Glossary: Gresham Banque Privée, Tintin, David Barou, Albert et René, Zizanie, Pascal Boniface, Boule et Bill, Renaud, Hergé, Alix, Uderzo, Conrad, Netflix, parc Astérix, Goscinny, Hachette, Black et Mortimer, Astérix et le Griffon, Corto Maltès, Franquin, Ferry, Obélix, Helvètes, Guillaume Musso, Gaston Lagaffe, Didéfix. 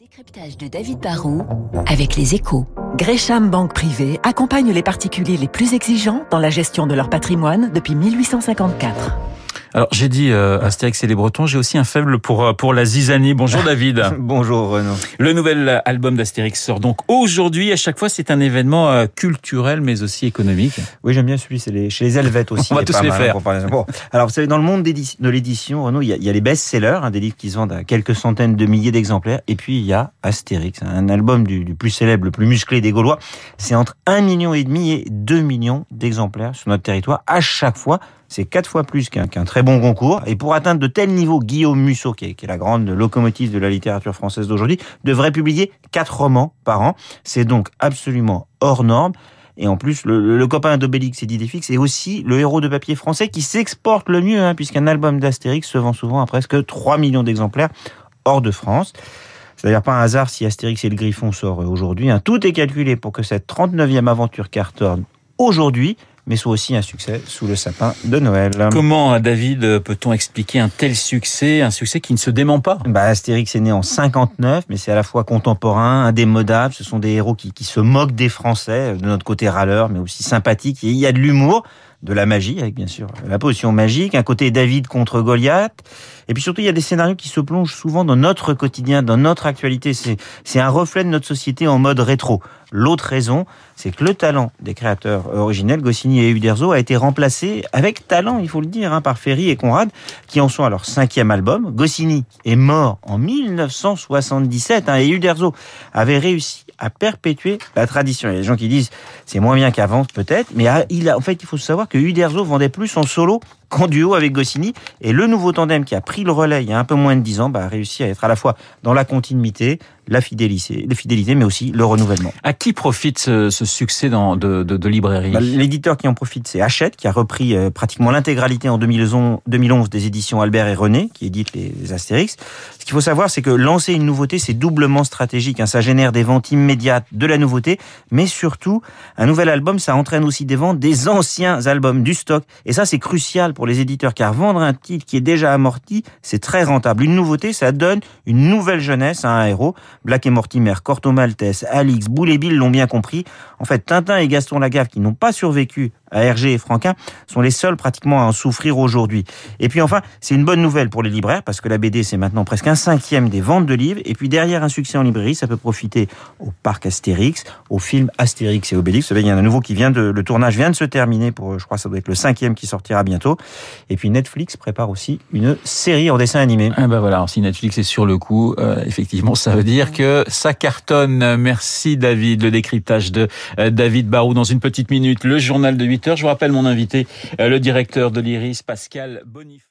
Décryptage de David Barou avec les Échos. Gresham Banque Privée accompagne les particuliers les plus exigeants dans la gestion de leur patrimoine depuis 1854. Alors, j'ai dit Astérix et les Bretons, j'ai aussi un faible pour la Zizanie. Bonjour David. Bonjour Renaud. Le nouvel album d'Astérix sort donc aujourd'hui. À chaque fois, c'est un événement culturel, mais aussi économique. Oui, j'aime bien celui, c'est chez les Helvètes aussi. On va tous les faire. Bon, alors, vous savez, dans le monde de l'édition, Renaud, il y a les best-sellers, des livres qui se vendent à quelques centaines de milliers d'exemplaires. Et puis, il y a Astérix, un album du plus célèbre, le plus musclé des Gaulois. C'est entre 1,5 million et 2 millions d'exemplaires sur notre territoire à chaque fois. C'est 4 fois plus qu'un très bon concours. Et pour atteindre de tels niveaux, Guillaume Musso, qui est la grande locomotive de la littérature française d'aujourd'hui, devrait publier 4 romans par an. C'est donc absolument hors norme. Et en plus, le copain d'Obélix et Didéfix est aussi le héros de papier français qui s'exporte le mieux, puisqu'un album d'Astérix se vend souvent à presque 3 millions d'exemplaires hors de France. C'est d'ailleurs pas un hasard si Astérix et le Griffon sort aujourd'hui. Tout est calculé pour que cette 39e aventure cartonne aujourd'hui, mais soit aussi un succès sous le sapin de Noël. Comment, David, peut-on expliquer un succès qui ne se dément pas ? Astérix est né en 59, mais c'est à la fois contemporain, indémodable. Ce sont des héros qui se moquent des Français, de notre côté râleur, mais aussi sympathique. Et il y a de l'humour, de la magie, avec bien sûr la potion magique, un côté David contre Goliath. Et puis surtout, il y a des scénarios qui se plongent souvent dans notre quotidien, dans notre actualité. C'est un reflet de notre société en mode rétro. L'autre raison, c'est que le talent des créateurs originels, Goscinny et Uderzo, a été remplacé avec talent, il faut le dire, par Ferry et Conrad, qui en sont à leur 5e album. Goscinny est mort en 1977, et Uderzo avait réussi à perpétuer la tradition. Il y a des gens qui disent, c'est moins bien qu'avant, peut-être, mais en fait, il faut savoir que Uderzo vendait plus en solo qu'en duo avec Goscinny, et le nouveau tandem qui a pris le relais il y a un peu moins de 10 ans a réussi à être à la fois dans la continuité, la fidélité, mais aussi le renouvellement. À qui profite ce succès de librairie ? L'éditeur qui en profite, c'est Hachette, qui a repris pratiquement l'intégralité en 2011 des éditions Albert et René, qui édite les Astérix. Ce qu'il faut savoir, c'est que lancer une nouveauté, c'est doublement stratégique. Ça génère des ventes immédiates de la nouveauté, mais surtout, un nouvel album, ça entraîne aussi des ventes des anciens albums, du stock. Et ça, c'est crucial pour les éditeurs, car vendre un titre qui est déjà amorti, c'est très rentable. Une nouveauté, ça donne une nouvelle jeunesse à un héros. Black et Mortimer, Corto Maltès, Alix, Boule et Bill l'ont bien compris. En fait, Tintin et Gaston Lagaffe, qui n'ont pas survécu à Hergé et Franquin, sont les seuls pratiquement à en souffrir aujourd'hui. Et puis enfin, c'est une bonne nouvelle pour les libraires, parce que la BD, c'est maintenant presque 1/5 des ventes de livres. Et puis derrière un succès en librairie, ça peut profiter au parc Astérix, au film Astérix et Obélix. Vous savez, il y en a un nouveau le tournage vient de se terminer pour, je crois, ça doit être le 5e qui sortira bientôt. Et puis Netflix prépare aussi une série en dessin animé. Alors, si Netflix est sur le coup, effectivement, ça veut dire que ça cartonne. Merci David. Le décryptage de David Barou dans une petite minute. Le journal de 8h. Je vous rappelle mon invité, le directeur de l'IRIS, Pascal Boniface.